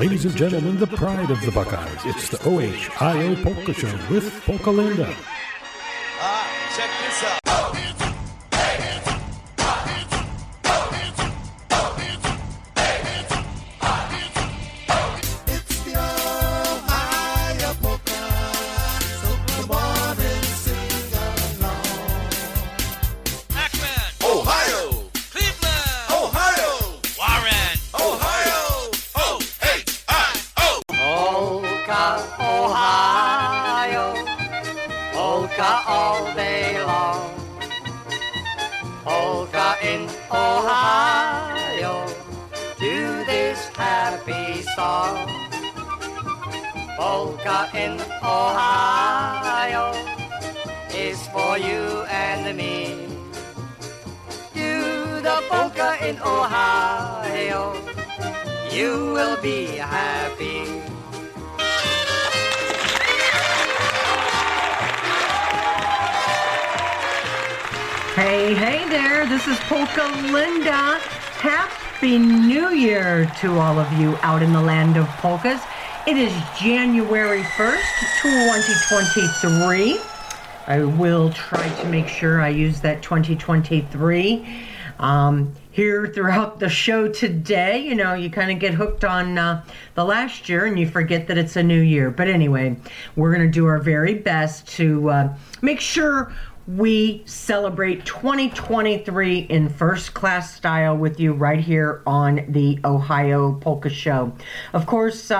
Ladies and gentlemen, the pride of the Buckeyes. It's the OHIO Polka Show with Polka Linda. Check this out. To all of you out in the land of polkas. It is January 1st, 2023. I will try to make sure I use that 2023 here throughout the show today. You know, you kind of get hooked on the last year and you forget that it's a new year. But anyway, we're going to do our very best to make sure we celebrate 2023 in first-class style with you right here on the Ohio Polka Show. Of course,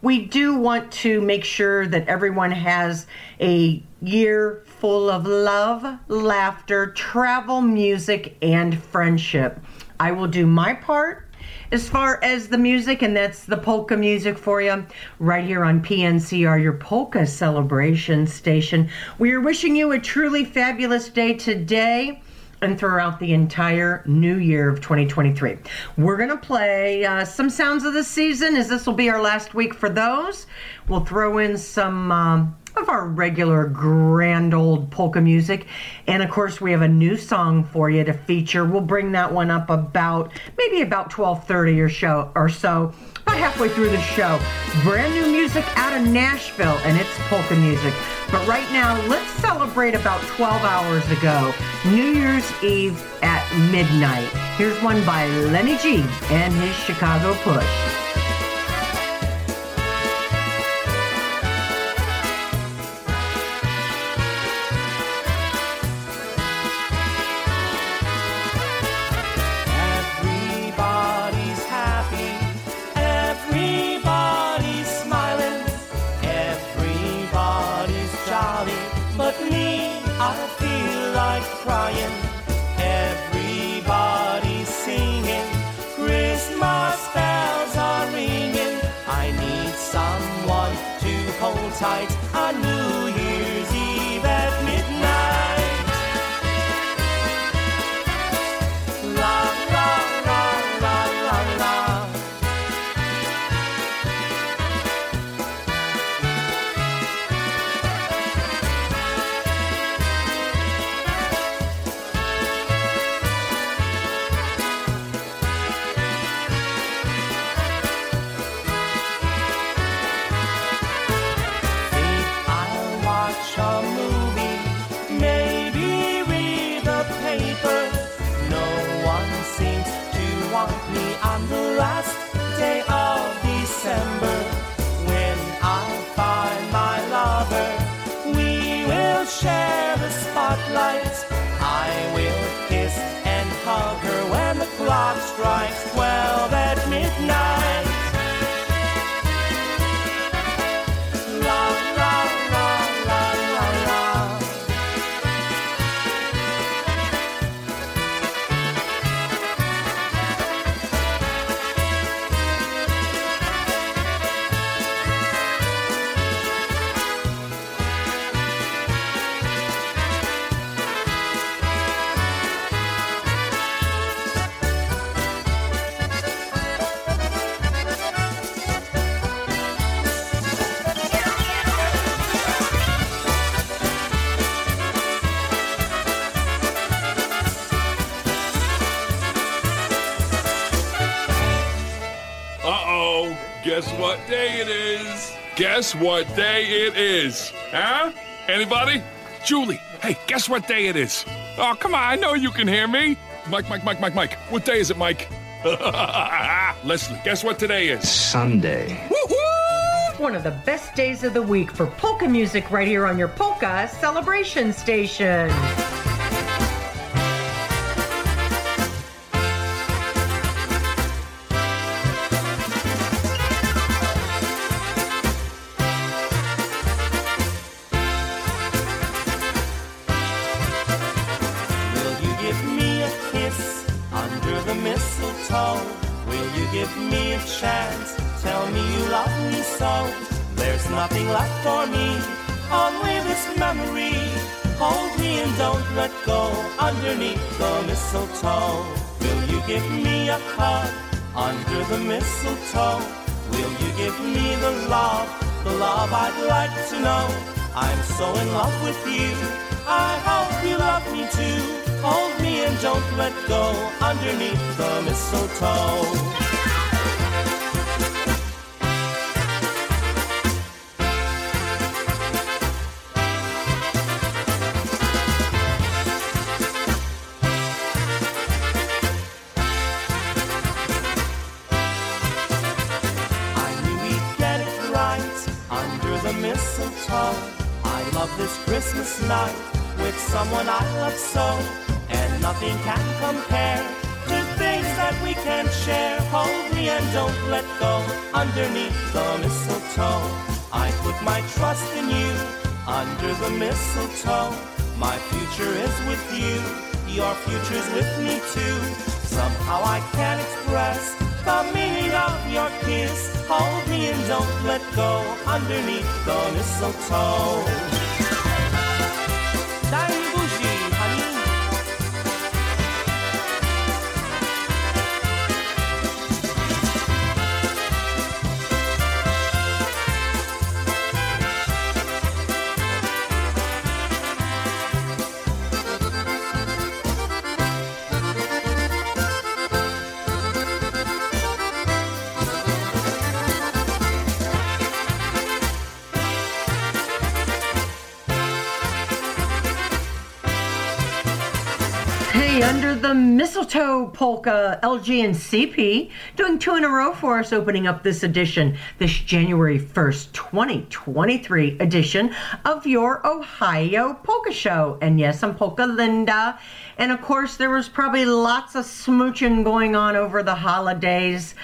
we do want to make sure that everyone has a year full of love, laughter, travel, music, and friendship. I will do my part as far as the music, and that's the polka music for you right here on PNCR, your polka celebration station. We are wishing you a truly fabulous day today and throughout the entire new year of 2023. We're going to play some sounds of the season, as this will be our last week for those. We'll throw in some of our regular grand old polka music. And of course, we have a new song for you to feature. We'll bring that one up about 12:30 or so, about halfway through the show. Brand new music out of Nashville, and it's polka music. But right now, let's celebrate about 12 hours ago, New Year's Eve at midnight. Here's one by Lenny G and his Chicago Push. On New Year's Eve at midnight. La la la la la la. Share the spotlight. I will kiss and hug her when the clock strikes 12 at midnight. La la la la la la. Guess what day it is? Guess what day it is? Huh? Anybody? Julie, hey, guess what day it is? Oh, come on, I know you can hear me. Mike. What day is it, Mike? Leslie, guess what today is? Sunday. Woohoo! One of the best days of the week for polka music right here on your Polka Celebration Station. Nothing left for me, only this memory. Hold me and don't let go underneath the mistletoe. Will you give me a hug under the mistletoe? Will you give me the love I'd like to know? I'm so in love with you, I hope you love me too. Hold me and don't let go underneath the mistletoe. Christmas night with someone I love so, and nothing can compare to things that we can share. Hold me and don't let go underneath the mistletoe. I put my trust in you under the mistletoe. My future is with you, your future's with me too. Somehow I can't express the meaning of your kiss. Hold me and don't let go underneath the mistletoe. Under the mistletoe polka, LG and CP, doing two in a row for us, opening up this edition, this January 1st, 2023 edition of your Ohio Polka Show. And yes, I'm Polka Linda. And of course, there was probably lots of smooching going on over the holidays,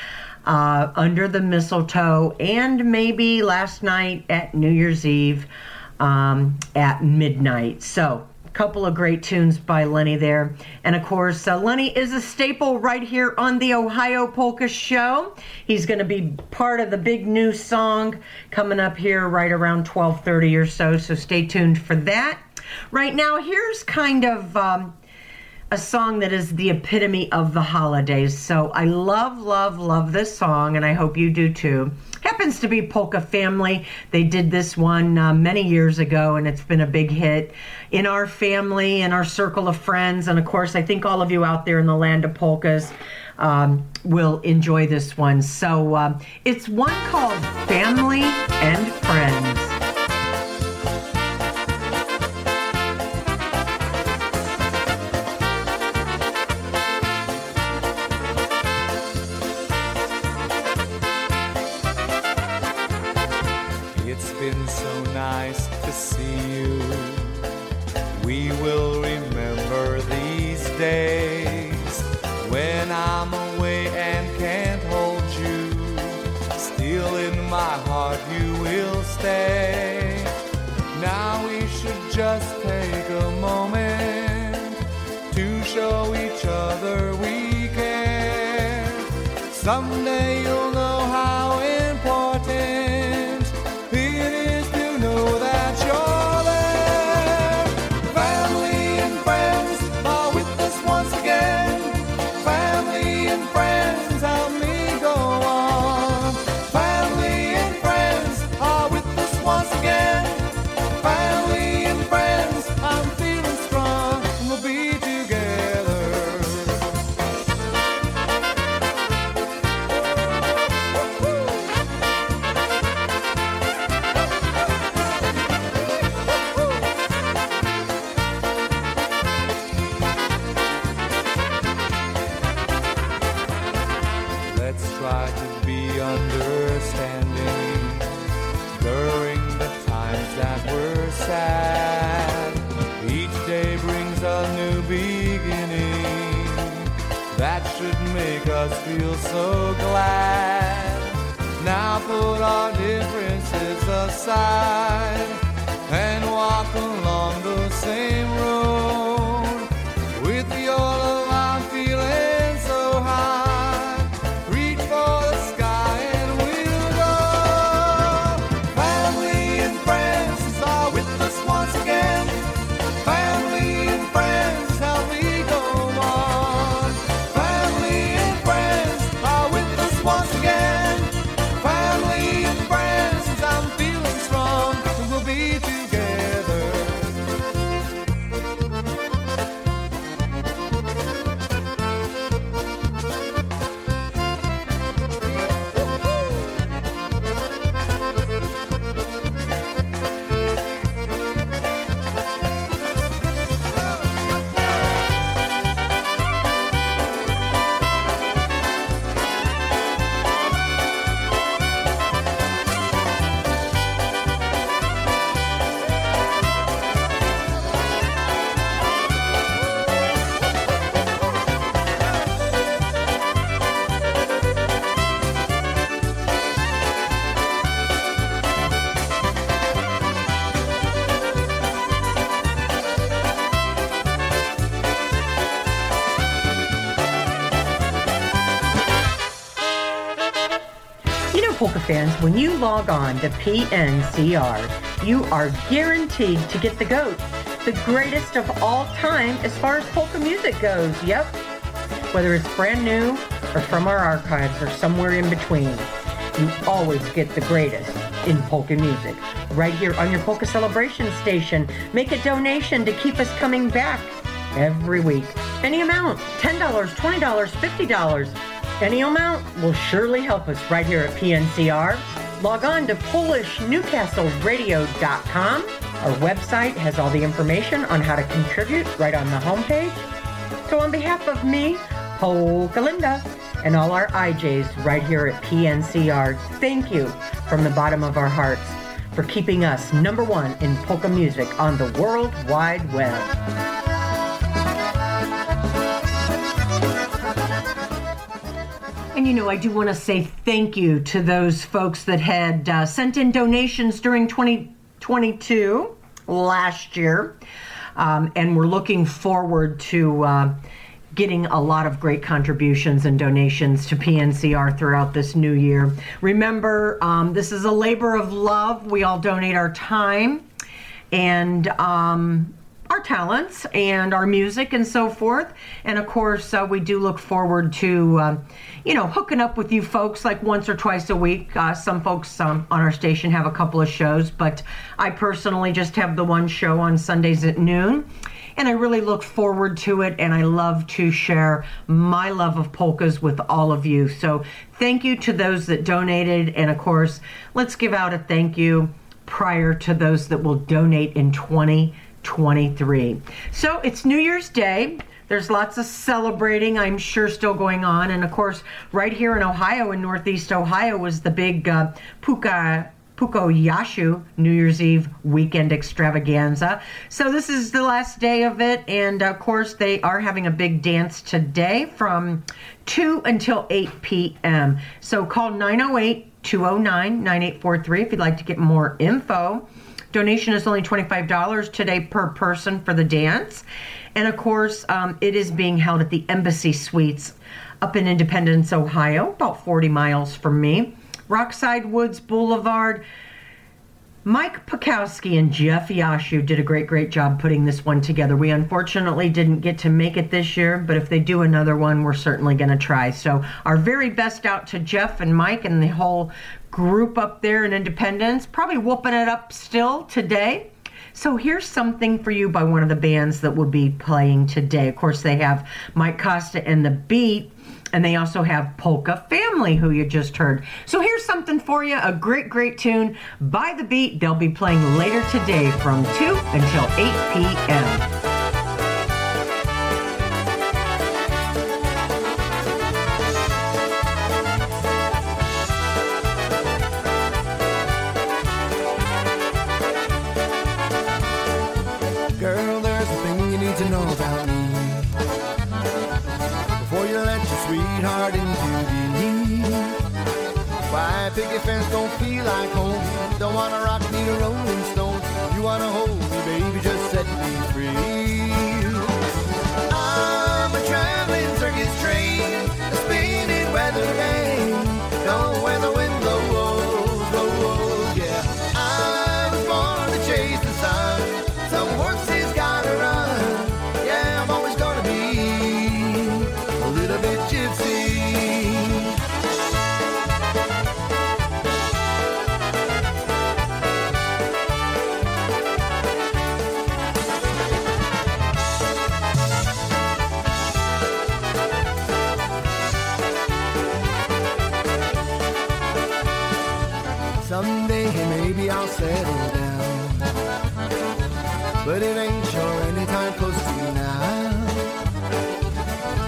under the mistletoe, and maybe last night at New Year's Eve at midnight. So, couple of great tunes by Lenny there. And of course, Lenny is a staple right here on the Ohio Polka Show. He's going to be part of the big new song coming up here right around 12:30 or so. So stay tuned for that. Right now, here's kind of a song that is the epitome of the holidays. So I love this song, and I hope you do too. Happens to be Polka Family. They did this one many years ago, and it's been a big hit in our family, in our circle of friends. And of course, I think all of you out there in the land of polkas will enjoy this one. So it's one called Family and Friends. Someday you'll know how important it is to know that you're there. Family and friends are with us once again. Family and friends help me go on. Family and friends are with us once again. Family and friends, I'm feeling strong. We'll be together. I could be understanding, during the times that were sad. Each day brings a new beginning that should make us feel so glad. Now put our differences aside and walk along the same road with the all of our feelings. Polka fans, when you log on to PNCR, you are guaranteed to get the GOAT, the greatest of all time as far as polka music goes, yep. Whether it's brand new or from our archives or somewhere in between, you always get the greatest in polka music. Right here on your Polka Celebration Station, make a donation to keep us coming back every week. Any amount, $10, $20, $50. Any amount will surely help us right here at PNCR. Log on to polishnewcastleradio.com. Our website has all the information on how to contribute right on the homepage. So on behalf of me, Polka Linda, and all our IJs right here at PNCR, thank you from the bottom of our hearts for keeping us number one in polka music on the World Wide Web. And, you know, I do want to say thank you to those folks that had sent in donations during 2022 last year. And we're looking forward to getting a lot of great contributions and donations to PNCR throughout this new year. Remember, this is a labor of love. We all donate our time and our talents and our music and so forth. And of course, we do look forward to, hooking up with you folks like once or twice a week. Some folks on our station have a couple of shows, but I personally just have the one show on Sundays at noon. And I really look forward to it, and I love to share my love of polkas with all of you. So thank you to those that donated. And of course, let's give out a thank you prior to those that will donate in 2023. So it's New Year's Day. There's lots of celebrating, I'm sure, still going on. And of course, right here in Ohio, in Northeast Ohio, was the big Puka Puko Yashu New Year's Eve weekend extravaganza. So this is the last day of it. And of course, they are having a big dance today from 2 until 8 p.m. So call 908-209-9843 if you'd like to get more info. Donation is only $25 today per person for the dance. And of course, it is being held at the Embassy Suites up in Independence, Ohio, about 40 miles from me. Rockside Woods Boulevard. Mike Pukowski and Jeff Yashu did a great job putting this one together. We unfortunately didn't get to make it this year, but if they do another one, we're certainly going to try. So our very best out to Jeff and Mike and the whole group up there in Independence, probably whooping it up still today. So here's something for you by one of the bands that will be playing today. Of course, they have Mike Costa and The Beat, and they also have Polka Family, who you just heard. So here's something for you, a great tune by The Beat. They'll be playing later today from 2 until 8 p.m. you need. Why picket fence don't feel like home. Don't wanna rock me a Rolling Stone. You wanna hold me, baby, just set me free. I'm a traveling circus train, a spinning by the rain. Don't wear the wind blows, blows, yeah. I was born to chase the sun. Some horse has gotta run. Yeah, I'm always gonna be a little bit gypsy. Someday, maybe I'll settle down, but it ain't sure anytime close to now.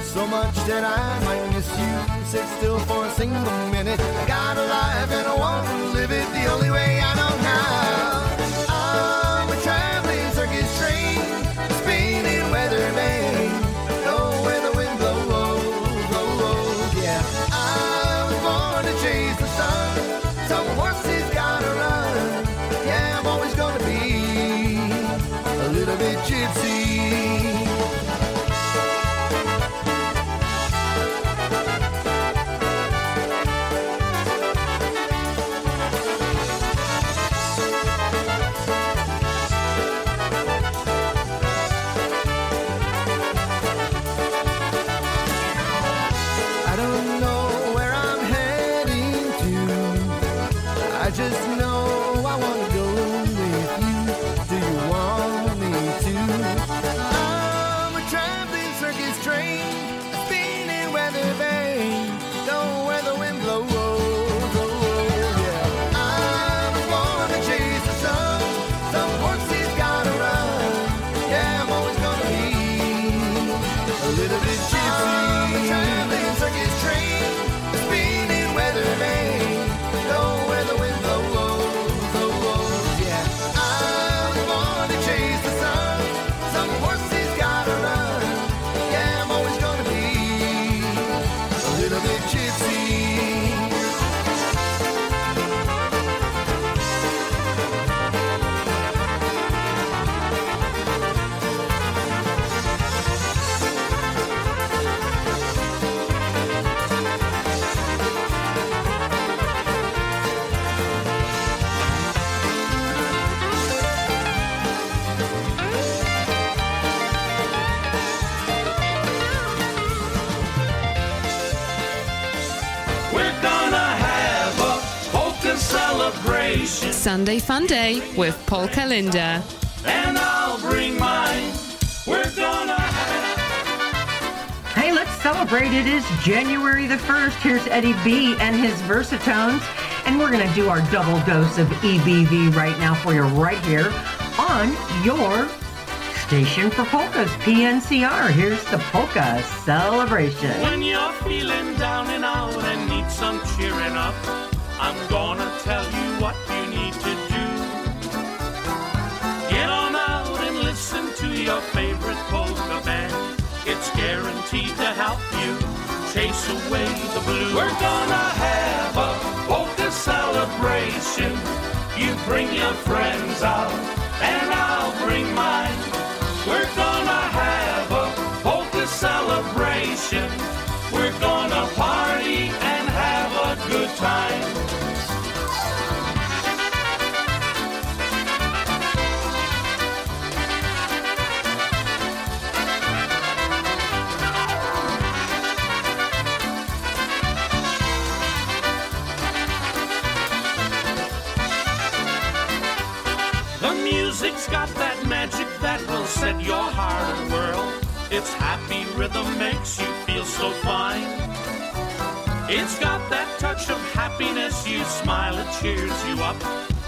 So much that I might miss you. Sit still for a single minute. I got a life and I want to live it the only way I know how. I'm a traveling circus train, spinning weather vane. Know where the wind blows, blows, blows, yeah. I was born to chase the sun. Some horses gotta run. Yeah, I'm always gonna be a little bit gypsy. Sunday Fun Day with Polka Linda. And I'll bring mine. We're gonna have... Hey, let's celebrate. It is January the 1st. Here's Eddie B and his Versatones. And we're going to do our double dose of EBV right now for you right here on your station for polkas, PNCR. Here's the Polka Celebration. When you're feeling down and out and need some cheering up, I'm gonna tell you what you need to do. Get on out and listen to your favorite polka band. It's guaranteed to help you chase away the blues. We're gonna have a polka celebration. You bring your friends out and I'll bring mine. We're gonna have a polka celebration. We're gonna party and have a good time. Music's got that magic that will set your heart whirl. Its happy rhythm makes you feel so fine. It's got that touch of happiness. You smile, it cheers you up.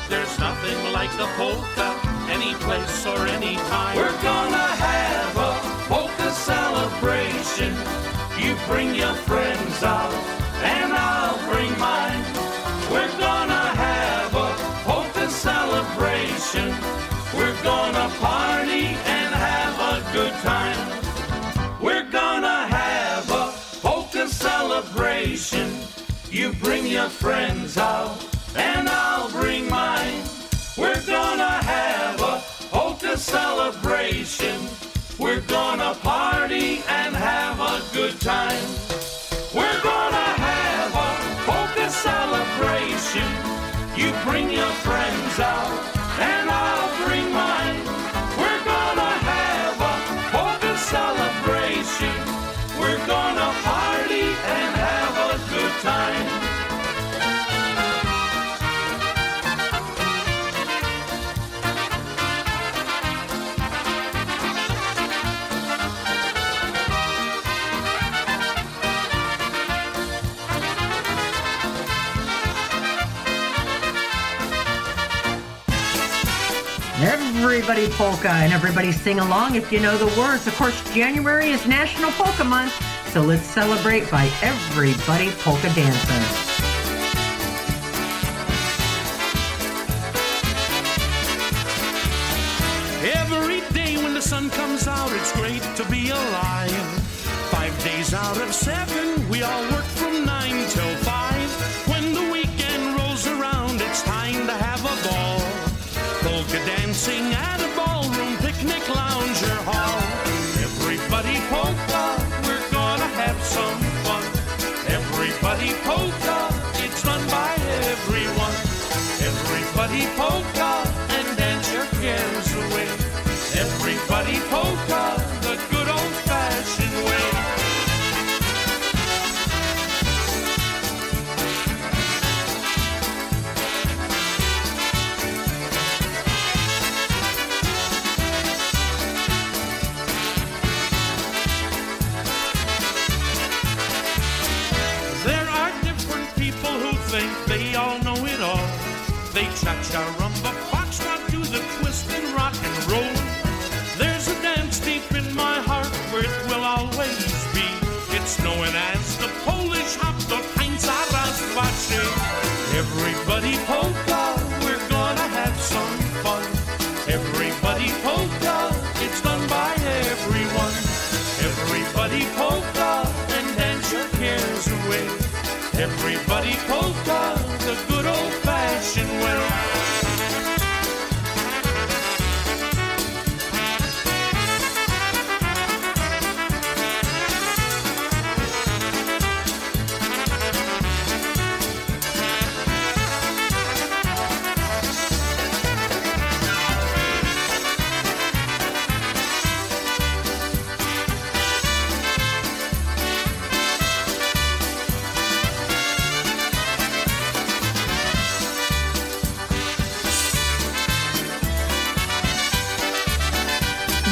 There's nothing like the polka, any place or any time. We're gonna have a polka celebration. You bring your friends out, and I'll bring mine. We're gonna have a polka celebration. We're gonna party and have a good time. We're gonna have a polka celebration. celebration. You bring your friends out, and I'll bring mine. We're gonna have a Polka celebration. We're gonna party and have a good time. We're gonna have a Polka celebration. You bring your friends out, and I'll bring mine. We're gonna have a Polka celebration. We're gonna party and have a good time. Everybody polka and everybody sing along if you know the words. Of course, January is National Polka Month, so let's celebrate by everybody polka dancing. Every day when the sun comes out, it's great to be alive. 5 days out of 7, we all work from 9 till 5. When the weekend rolls around, it's time to have a ball. Polka dancing at a ballroom, picnic lounge or hall. Everybody polka, we're gonna have some fun. Everybody polka, it's done by everyone. Everybody polka, and dance your cares away. Everybody polka, the good old-fashioned way. Cha-cha, rumba, foxtrot, do the twist and rock and roll. There's a dance deep in my heart where it will always be. It's known as the Polish hop, the Tańca Rozpaczy. Everybody polka, we're gonna have some fun. Everybody polka, it's done by everyone. Everybody polka, and dance your cares away. Everybody polka, the good old-fashioned way.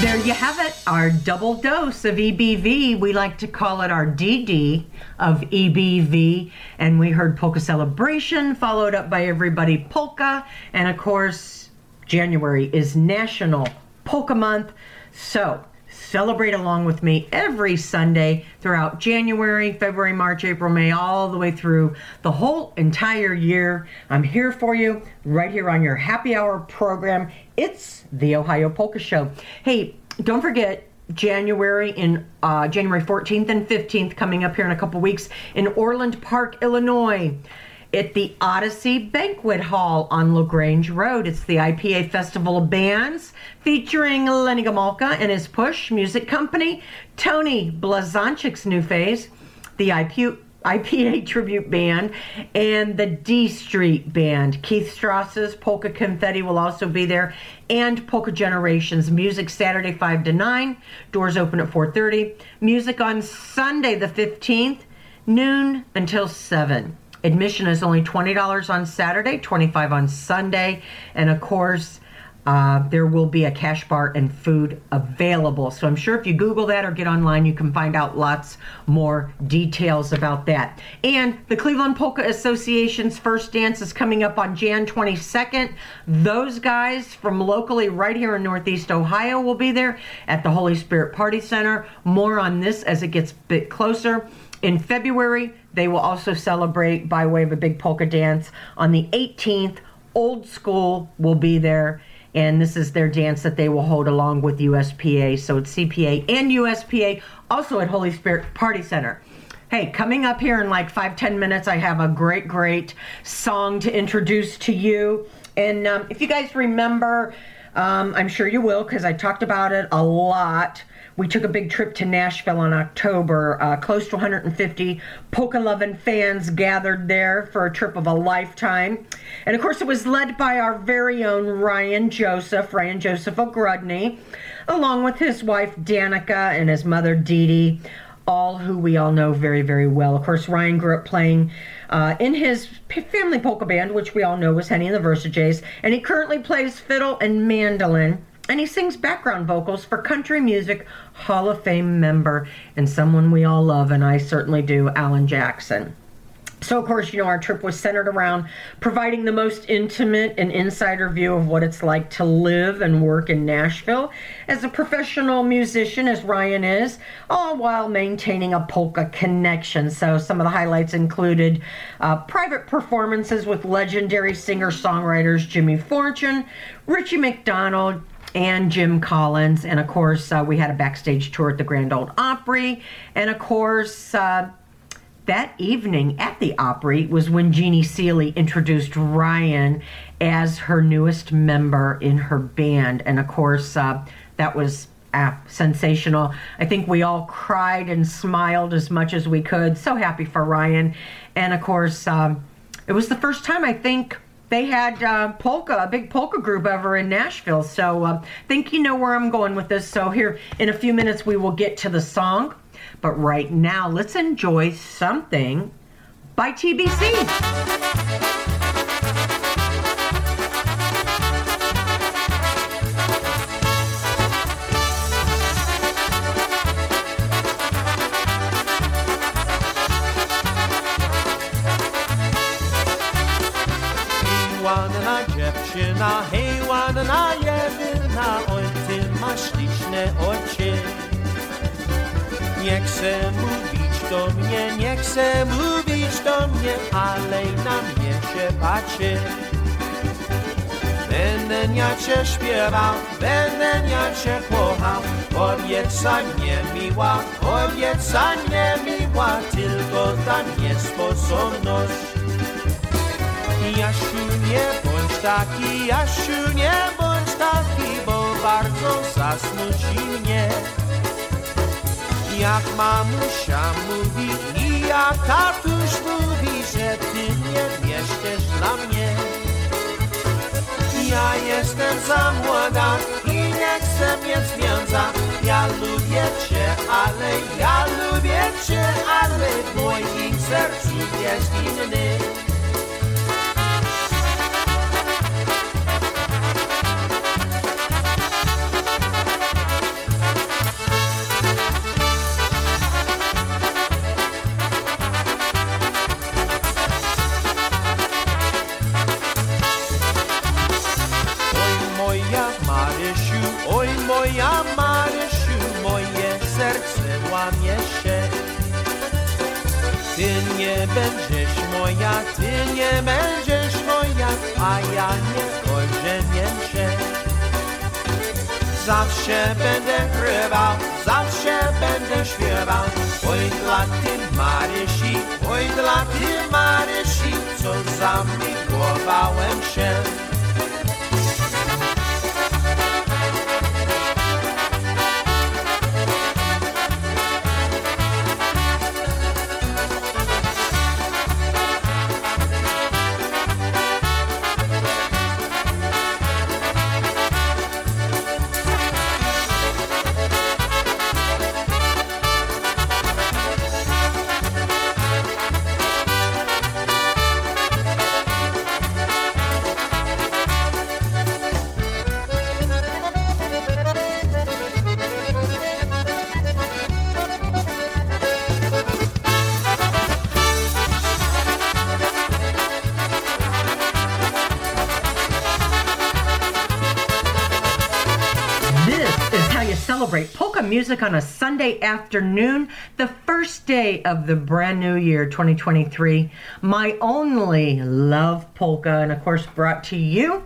There you have it, our double dose of EBV. We like to call it our Dee Dee of EBV. And we heard Polka Celebration, followed up by Everybody Polka. And of course, January is National Polka Month. So celebrate along with me every Sunday throughout January, February, March, April, May, all the way through the whole entire year. I'm here for you right here on your happy hour program. It's the Ohio Polka Show. Hey, don't forget January 14th and 15th coming up here in a couple weeks in Orland Park, Illinois, at the Odyssey Banquet Hall on LaGrange Road. It's the IPA Festival of Bands featuring Lenny Gomulka and his Push Music Company, Tony Blazonczyk's New Phase, the IPA Tribute Band, and the D Street Band. Keith Strauss's Polka Confetti will also be there, and Polka Generations Music Saturday 5 to 9. Doors open at 4:30. Music on Sunday the 15th, noon until 7. Admission is only $20 on Saturday, $25 on Sunday, and of course, there will be a cash bar and food available. So I'm sure if you Google that or get online, you can find out lots more details about that. And the Cleveland Polka Association's first dance is coming up on Jan 22nd. Those guys from locally right here in Northeast Ohio will be there at the Holy Spirit Party Center. More on this as it gets a bit closer. In February, they will also celebrate by way of a big polka dance. On the 18th, Old School will be there, and this is their dance that they will hold along with USPA. So it's CPA and USPA, also at Holy Spirit Party Center. Hey, coming up here in like 5-10 minutes, I have a great song to introduce to you. And if you guys remember, I'm sure you will because I talked about it a lot. We took a big trip to Nashville in October. Close to 150 polka-loving fans gathered there for a trip of a lifetime. And, of course, it was led by our very own Ryan Joseph Ogrodny, along with his wife, Danica, and his mother, Dee Dee, all who we all know very, very well. Of course, Ryan grew up playing in his family polka band, which we all know was Henny and the Versa Jays, and he currently plays fiddle and mandolin. And he sings background vocals for Country Music Hall of Fame member and someone we all love, and I certainly do, Alan Jackson. So, of course, you know, our trip was centered around providing the most intimate and insider view of what it's like to live and work in Nashville as a professional musician, as Ryan is, all while maintaining a polka connection. So some of the highlights included private performances with legendary singer-songwriters Jimmy Fortune, Richie McDonald, and Jim Collins, and of course we had a backstage tour at the Grand Ole Opry, and of course that evening at the Opry was when Jeannie Seeley introduced Ryan as her newest member in her band, and of course that was sensational. I think we all cried and smiled as much as we could. So happy for Ryan. And of course it was the first time I think they had a big polka group over in Nashville. So I think you know where I'm going with this. So here in a few minutes, we will get to the song. But right now, let's enjoy something by TBC. Hej, ładna jedyna, oj ty masz śliczne oczy. Nie chcę mówić do mnie, nie chcę mówić do mnie, ale na mnie się patrzy. Będę ja cię śpiewał, będę ja cię kochał, kobieca niemiła, tylko ta niesposobność. Jasiu, nie bądź taki, Jasiu, nie bądź taki, bo bardzo zasmuci mnie. Jak mamusia mówi i jak tatuś mówi, że ty nie mieszkasz dla mnie. Ja jestem za młoda i nie chcę mieć więza. Ja lubię cię, ale w moim sercu jest inny. Ty nie będziesz moja, a ja nie ożenię się. Zawsze będę grywał, zawsze będę śpiewał. Oj dla ty Marysi, co zamiłowałem się. Music on a Sunday afternoon, the first day of the brand new year 2023. My only love polka, and of course brought to you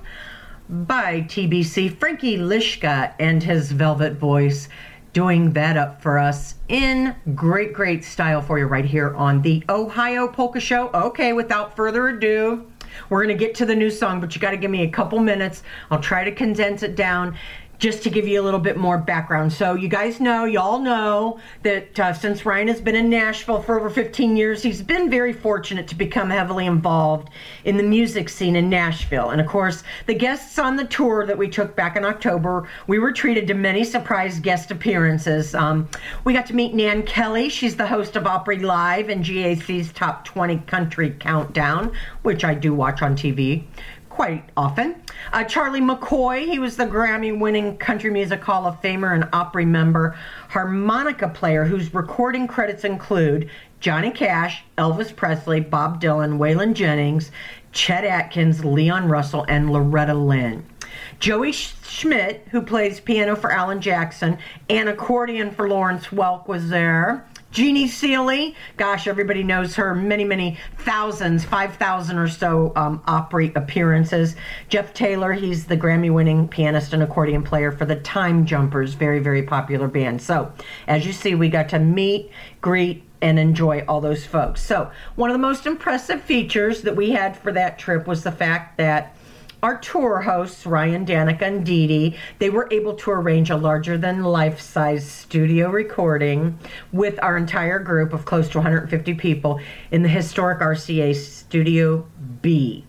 by TBC, Frankie Liszka and his velvet voice. doing that up for us in great, great style for you right here on the Ohio Polka Show. Okay, without further ado, we're going to get to the new song, but you got to give me a couple minutes. I'll try to condense it down just to give you a little bit more background. So you guys know, y'all know, that since Ryan has been in Nashville for over 15 years, he's been very fortunate to become heavily involved in the music scene in Nashville. And of course, the guests on the tour that we took back in October, we were treated to many surprise guest appearances. We got to meet Nan Kelly. She's the host of Opry Live and GAC's Top 20 Country Countdown, which I do watch on TV quite often. Charlie McCoy, he was the Grammy-winning Country Music Hall of Famer and Opry member, harmonica player whose recording credits include Johnny Cash, Elvis Presley, Bob Dylan, Waylon Jennings, Chet Atkins, Leon Russell, and Loretta Lynn. Joey Schmidt, who plays piano for Alan Jackson and accordion for Lawrence Welk, was there. Jeannie Seeley, gosh, everybody knows her, many, many thousands, 5,000 or so Opry appearances. Jeff Taylor, he's the Grammy-winning pianist and accordion player for the Time Jumpers, very, very popular band. So, as you see, we got to meet, greet, and enjoy all those folks. So, one of the most impressive features that we had for that trip was the fact that our tour hosts, Ryan, Danica, and Dee Dee, they were able to arrange a larger-than-life-size studio recording with our entire group of close to 150 people in the historic RCA Studio B.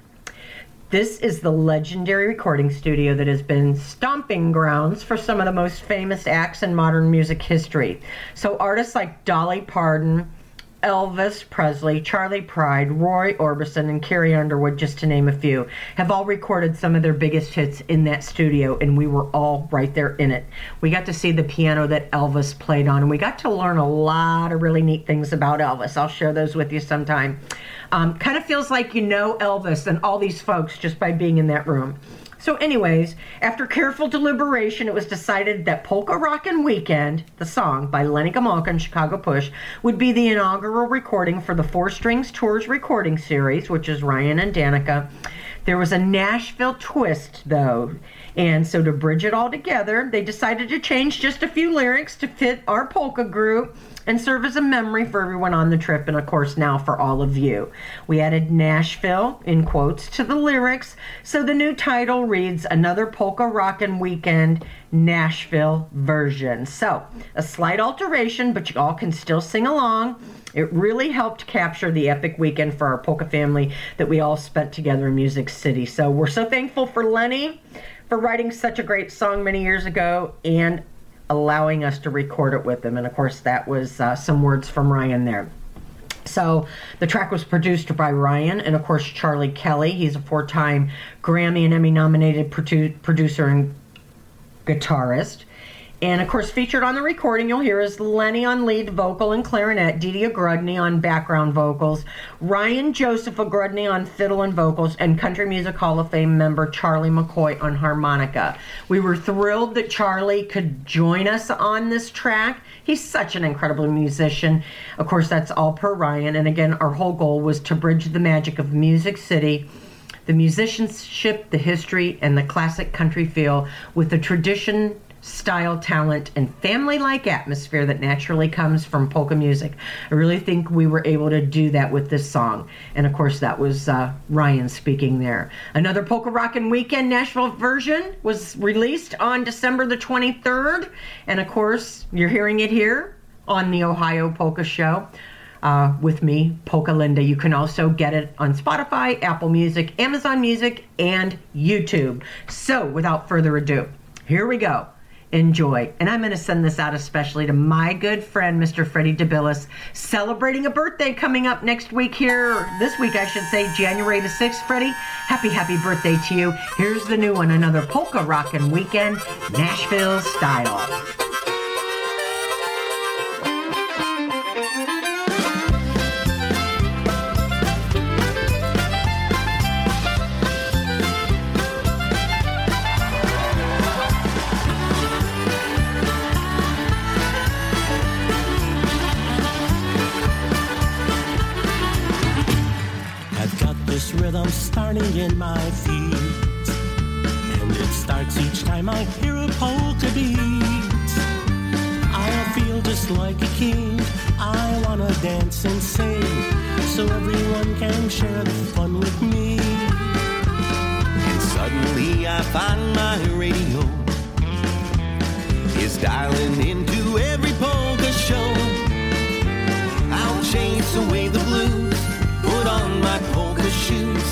This is the legendary recording studio that has been stomping grounds for some of the most famous acts in modern music history. So artists like Dolly Parton, Elvis Presley, Charlie Pride, Roy Orbison, and Carrie Underwood, just to name a few, have all recorded some of their biggest hits in that studio, and we were all right there in it. We got to see the piano that Elvis played on, and we got to learn a lot of really neat things about Elvis. I'll share those with you sometime. Kind of feels like you know Elvis and all these folks just by being in that room. So anyways, after careful deliberation, it was decided that Polka Rockin' Weekend, the song by Lenny Gomulka and Chicago Push, would be the inaugural recording for the Four Strings Tours recording series, which is Ryan and Danica. There was a Nashville twist, though, and so to bridge it all together, they decided to change just a few lyrics to fit our polka group and serve as a memory for everyone on the trip, and of course now for all of you. We added Nashville, in quotes, to the lyrics, so the new title reads Another Polka Rockin' Weekend Nashville Version. So, a slight alteration, but you all can still sing along. It really helped capture the epic weekend for our polka family that we all spent together in Music City. So we're so thankful for Lenny for writing such a great song many years ago, and allowing us to record it with them. And of course, that was some words from Ryan there. So the track was produced by Ryan and of course Charlie Kelly. He's a four-time Grammy and Emmy nominated producer and guitarist. And of course featured on the recording you'll hear is Lenny on lead vocal and clarinet, Dee Dee Ogrodny on background vocals, Ryan Joseph Ogrodny on fiddle and vocals, and Country Music Hall of Fame member Charlie McCoy on harmonica. We were thrilled that Charlie could join us on this track. He's such an incredible musician. Of course, that's all per Ryan. And again, our whole goal was to bridge the magic of Music City, the musicianship, the history, and the classic country feel with the tradition, style, talent, and family-like atmosphere that naturally comes from polka music. I really think we were able to do that with this song. And of course, that was Ryan speaking there. Another Polka Rockin' Weekend Nashville Version was released on December the 23rd. And of course, you're hearing it here on the Ohio Polka Show with me, Polka Linda. You can also get it on Spotify, Apple Music, Amazon Music, and YouTube. So, without further ado, here we go. Enjoy. And I'm going to send this out especially to my good friend, Mr. Freddie DeBellis, celebrating a birthday coming up next week here. This week, I should say, January the 6th. Freddie, happy, happy birthday to you. Here's the new one, another Polka Rockin' Weekend, Nashville Style. Rhythm starting in my feet, and it starts each time I hear a polka beat. I feel just like a kid. I wanna dance and sing, so everyone can share the fun with me. And suddenly I find my radio is dialing into every polka show. I'll chase away the blues, put on my polka shoes,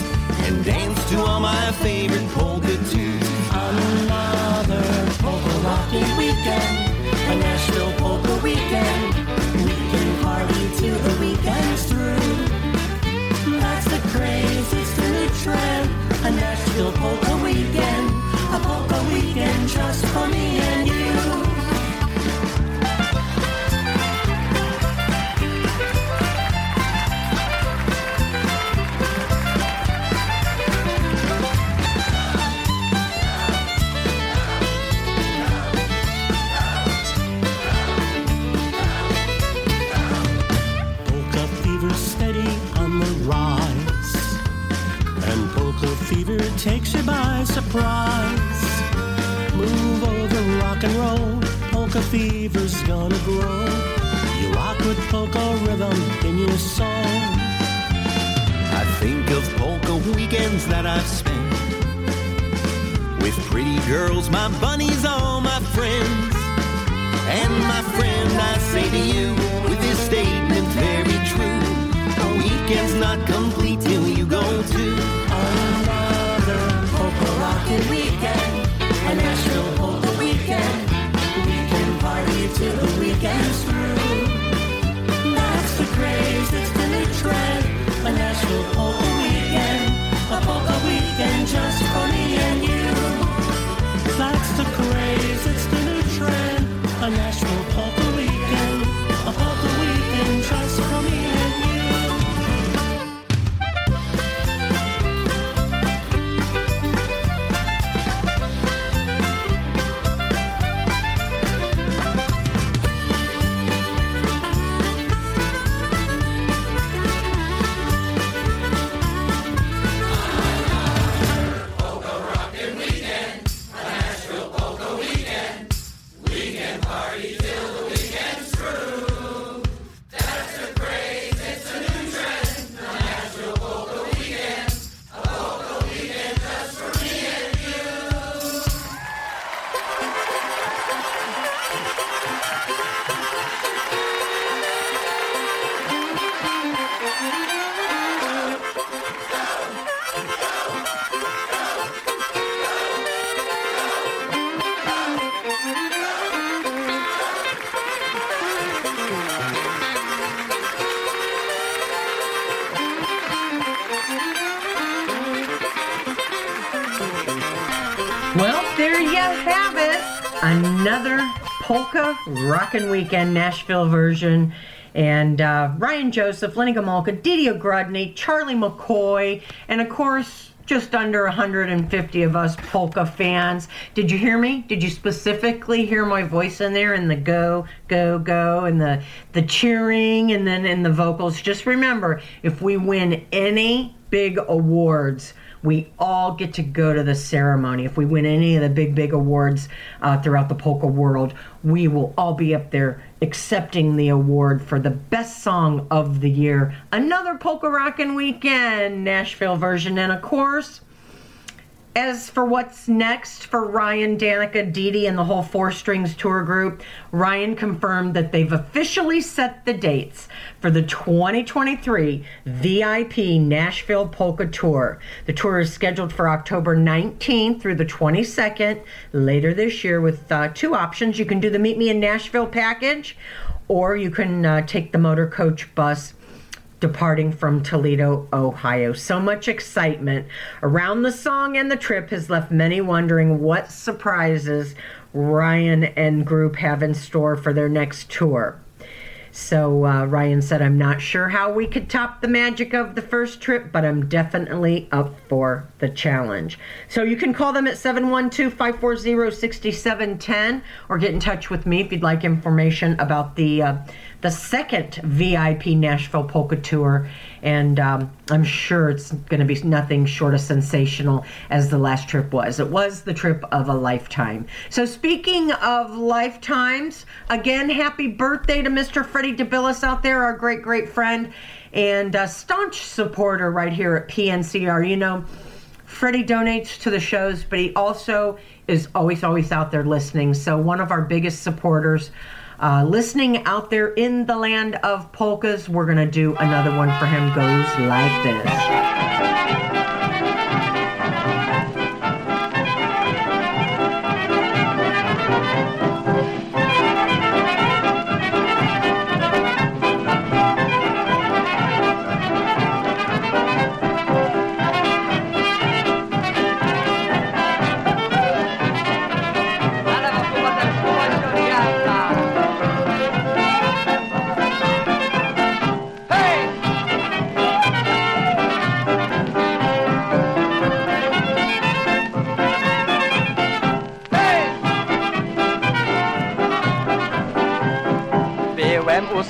and dance to all my favorite polka tunes. Another Polka Rockin' Weekend, a Nashville Polka Weekend. We can party till the weekend's through. That's the craze, it's the new trend, a Nashville Polka Weekend, a polka weekend just for me and you. Takes you by surprise. Move over, rock and roll. Polka fever's gonna grow. You rock with polka rhythm in your soul. I think of polka weekends that I've spent with pretty girls, my bunnies, all my friends. And my friend, I say to you, with this statement very true, a weekend's not complete till you go to Polka Weekend, a Nashville Polka Weekend. We can party till the weekend's through. That's the craze, it's the new trend, a Nashville Polka Weekend, a polka weekend just for me and you. That's the craze, it's the new trend, a Nashville Polka Weekend, a polka weekend just for me and you. Polka Rockin' Weekend Nashville version, and Ryan Joseph, Lenny Gomulka, Dee Dee Ogrodny, Charlie McCoy, and of course just under 150 of us polka fans. Did you hear me? Did you specifically hear my voice in there, and the go, go, go, and the cheering, and then in the vocals? Just remember, if we win any big awards, we all get to go to the ceremony. If we win any of the big, big awards throughout the polka world, we will all be up there accepting the award for the best song of the year. Another Polka Rockin' Weekend Nashville version. And of course, as for what's next for Ryan, Danica, Dee Dee, and the whole Four Strings Tour group, Ryan confirmed that they've officially set the dates for the 2023 VIP Nashville Polka Tour. The tour is scheduled for October 19th through the 22nd later this year, with two options. You can do the Meet Me in Nashville package, or you can take the motor coach bus departing from Toledo, Ohio. So much excitement around the song, and the trip has left many wondering what surprises Ryan and group have in store for their next tour. So Ryan said, "I'm not sure how we could top the magic of the first trip, but I'm definitely up for the challenge." So you can call them at 712-540-6710 or get in touch with me if you'd like information about the the second VIP Nashville Polka Tour, and I'm sure it's going to be nothing short of sensational as the last trip was. It was the trip of a lifetime. So speaking of lifetimes, again, happy birthday to Mr. Freddie DeBellis out there, our great, great friend and staunch supporter right here at PNCR. You know, Freddie donates to the shows, but he also is always out there listening. So one of our biggest supporters, listening out there in the land of polkas. We're going to do another one for him. Goes like this.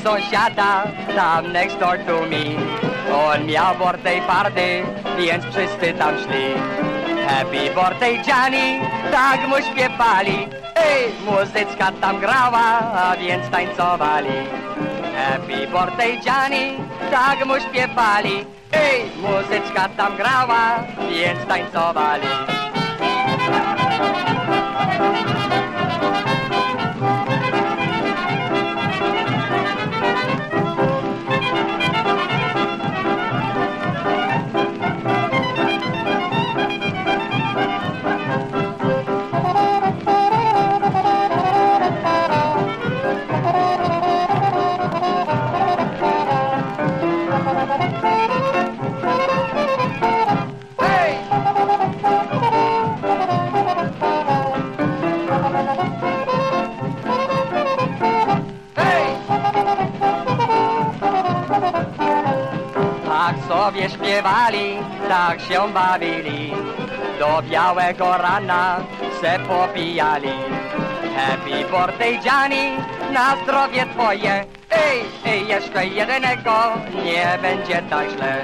Sąsiada, tam next door to me. On miał birthday party, więc wszyscy tam szli. Happy birthday Johnny, tak mu śpiewali. Ej, muzyczka tam grała, a więc tańcowali. Happy birthday Johnny, tak mu śpiewali. Ej, muzyczka tam grała, więc tańcowali. Sobie śpiewali, tak się bawili, do białego rana se popijali. Happy birthday Johnny, na zdrowie twoje, ej, ej, jeszcze jednego, nie będzie tak źle.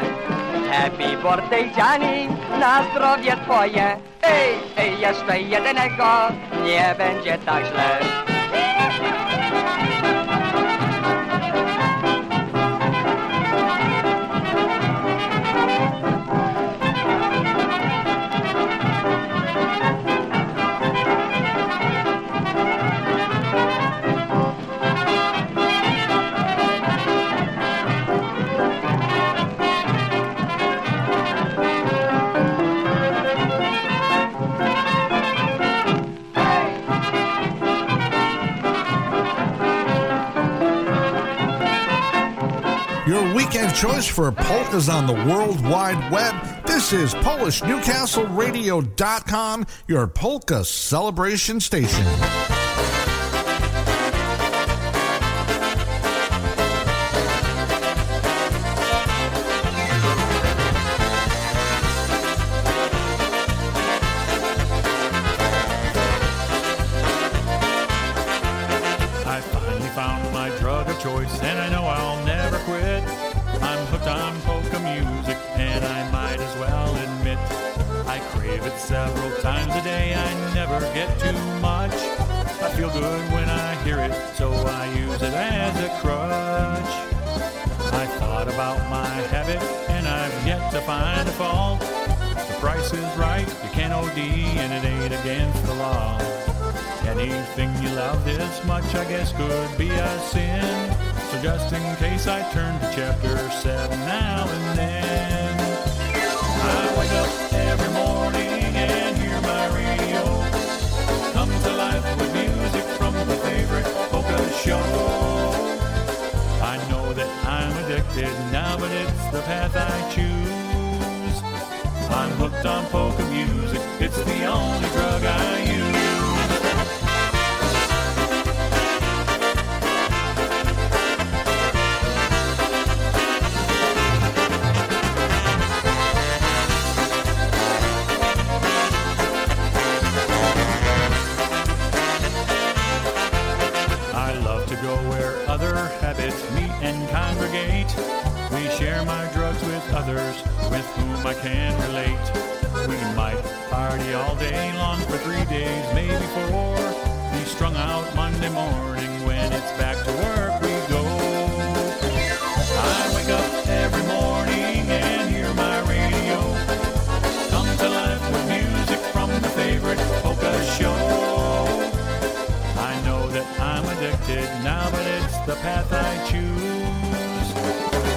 Happy birthday Johnny, na zdrowie twoje, ej, ej, jeszcze jednego, nie będzie tak źle. Weekend choice for polkas on the World Wide Web. This is polishnewcastleradio.com, your polka celebration station. I finally found my drug of choice, and I know I'll never quit. I'm hooked on polka music, and I might as well admit I crave it several times a day. I never get too much. I feel good when I hear it, so I use it as a crutch. I thought about my habit, and I've yet to find a fault. The price is right, you can't OD, and it ain't against the law. Anything you love this much, I guess, could be a sin. So just in case I turn to chapter 7 now and then. I wake up every morning and hear my radio. Comes alive with music from the favorite polka show. I know that I'm addicted now, but it's the path I choose. I'm hooked on polka music, it's the only drug I use. Habits with whom I can relate. We might party all day long for 3 days, maybe 4. Be strung out Monday morning when it's back to work we go. I wake up every morning and hear my radio come to life with music from the favorite polka show. I know that I'm addicted now, but it's the path I choose.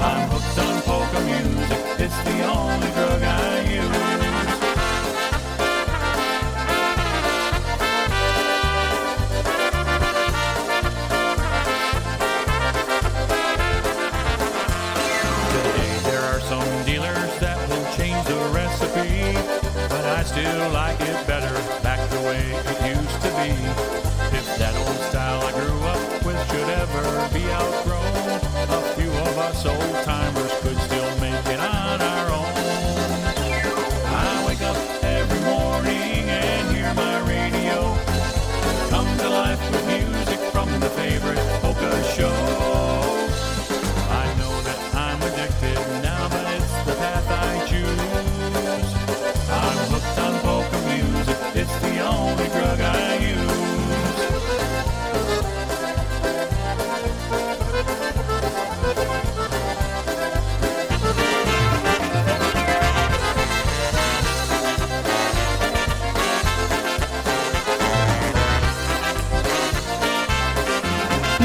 I'm hooked on polka music, it's the only drug I use. I still like it better back the way it used to be. If that old style I grew up with should ever be outgrown, a few of us old timers could still make it on our own. I wake up every morning and hear my radio come to life with music from the favorite polka show. I know that I'm addicted now, but it's the path I choose. On polka music, it's the only drug I use.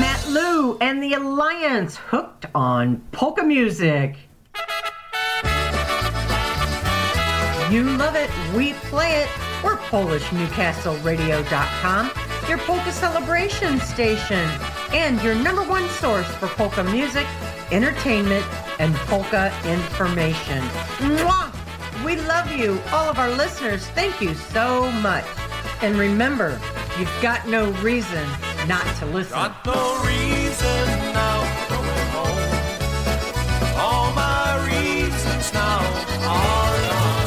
Matt Lou and the Alliance, hooked on polka music. You love it, we play it. We're polishnewcastleradio.com, your polka celebration station, and your #1 source for polka music, entertainment, and polka information. Mwah! We love you, all of our listeners. Thank you so much. And remember, you've got no reason not to listen. Got no reason now going home. All my reasons now are gone.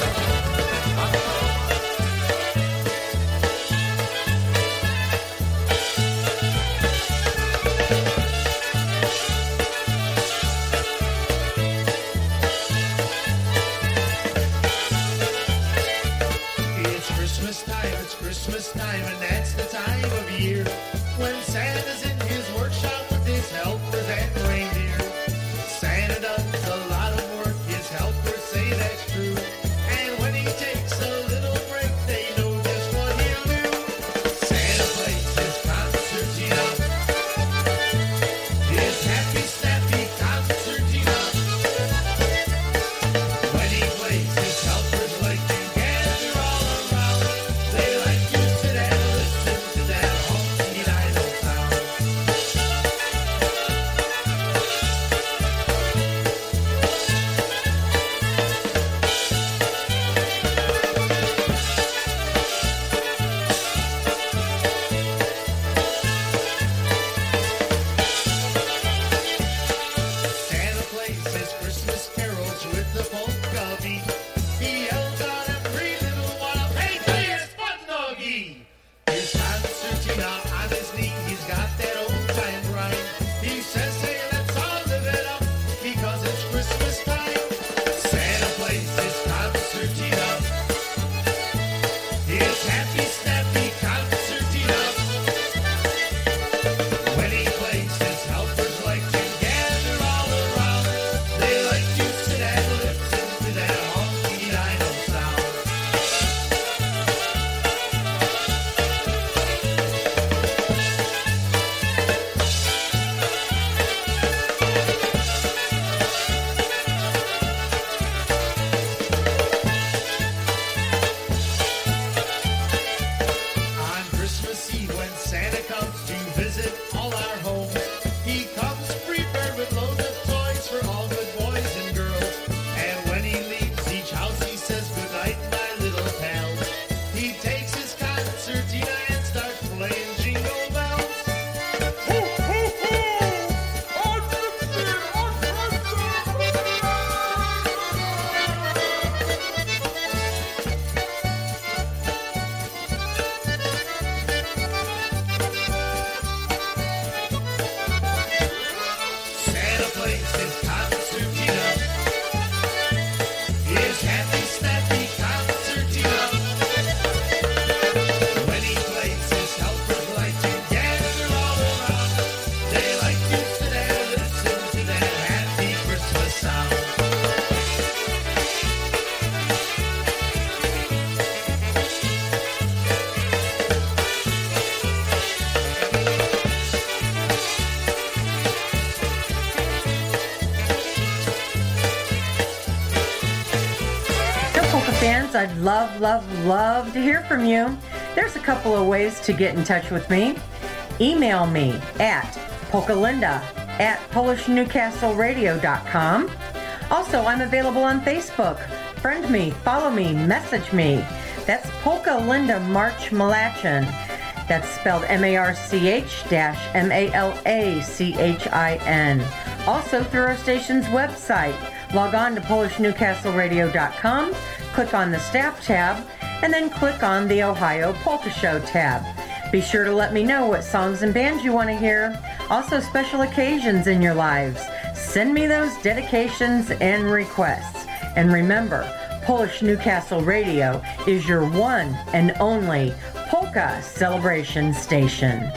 Christmas time, and that's the time of year when Santa's in his workshop with his helpers and reindeer. Santa does a lot of work, his helpers say that's true, and when he takes a little break, they know just what he'll do. Santa plays his concertina, his happy, snappy concertina. When he plays, his helpers like to gather all around. They like. Yes. fans, I'd love to hear from you. There's a couple of ways to get in touch with me. Email me at polkalinda@polishnewcastleradio.com. Also, I'm available on Facebook. Friend me, follow me, message me. That's Polka Linda March Malachin. That's spelled MARCH-MALACHIN. Also through our station's website. Log on to polishnewcastleradio.com, click on the staff tab, and then click on the Ohio Polka Show tab. Be sure to let me know what songs and bands you want to hear. Also special occasions in your lives. Send me those dedications and requests. And remember, Polish Newcastle Radio is your one and only polka celebration station.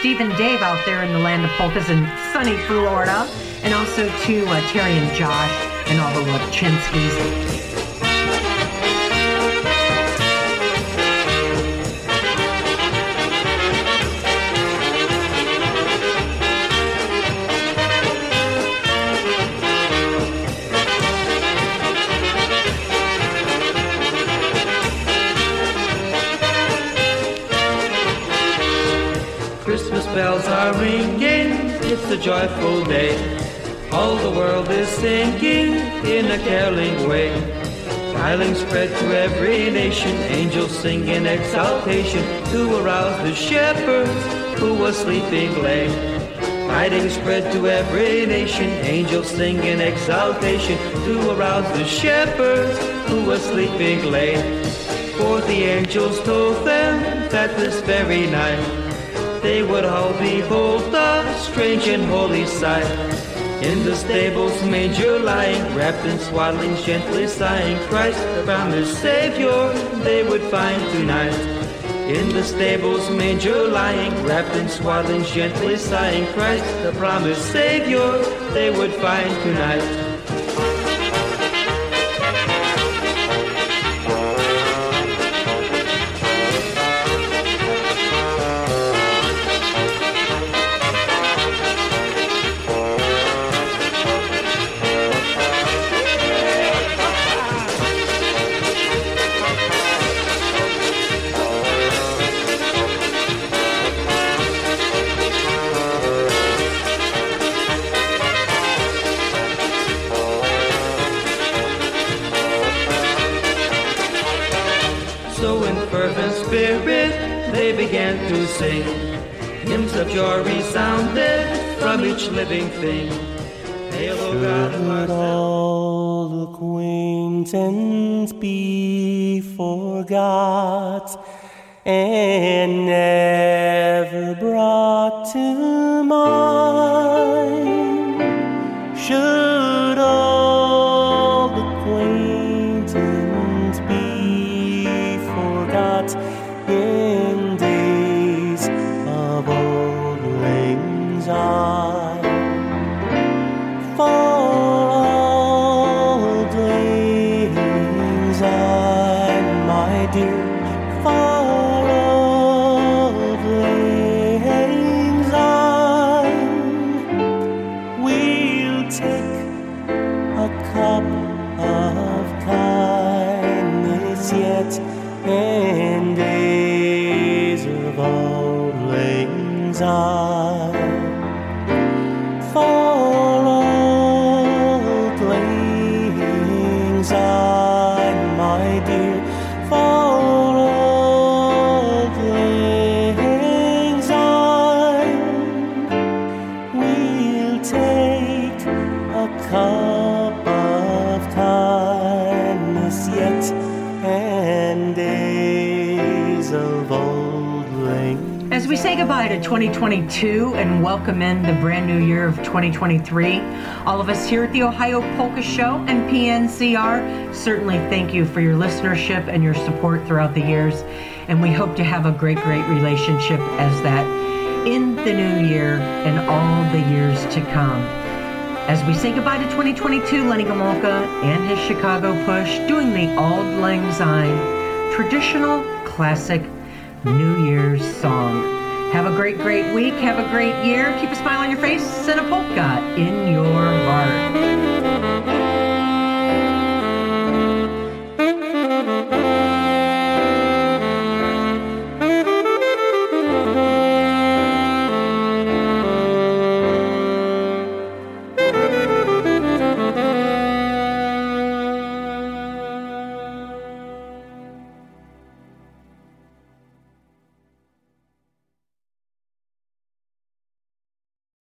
Steve and Dave out there in the land of polkas in sunny Florida, and also to Terry and Josh and all the Lipchinskys. Bells are ringing, it's a joyful day. All the world is singing in a caroling way. Caroling spread to every nation, angels sing in exaltation to arouse the shepherds who were sleeping late. Tidings spread to every nation, angels sing in exaltation to arouse the shepherds who were sleeping late. For the angels told them that this very night they would all behold the strange and holy sight. In the stable's manger lying, wrapped in swaddling, gently sighing, Christ, the promised Savior, they would find tonight. In the stable's manger lying, wrapped in swaddling, gently sighing, Christ, the promised Savior, they would find tonight. Hymns of joy resounded from each living thing. Hail, O God, would all acquaintance be forgot and never brought to mind? Should all acquaintance be forgot in days of old lang syne, for old lang syne, my dear, for old lang syne, we'll take a cup of kindness yet and for old lang syne, my dear, for old lang syne, we'll take a cup of kindness yet and days of old lang. As we say goodbye to 2022 and welcome in the brand new year of 2023, all of us here at the Ohio Polka Show and PNCR certainly thank you for your listenership and your support throughout the years, and we hope to have a great, great relationship as that in the new year and all the years to come. As we say goodbye to 2022, Lenny Gomulka and his Chicago Push doing the Auld Lang Syne traditional classic New Year's song. Have a great, great week. Have a great year. Keep a smile on your face and a polka in your heart.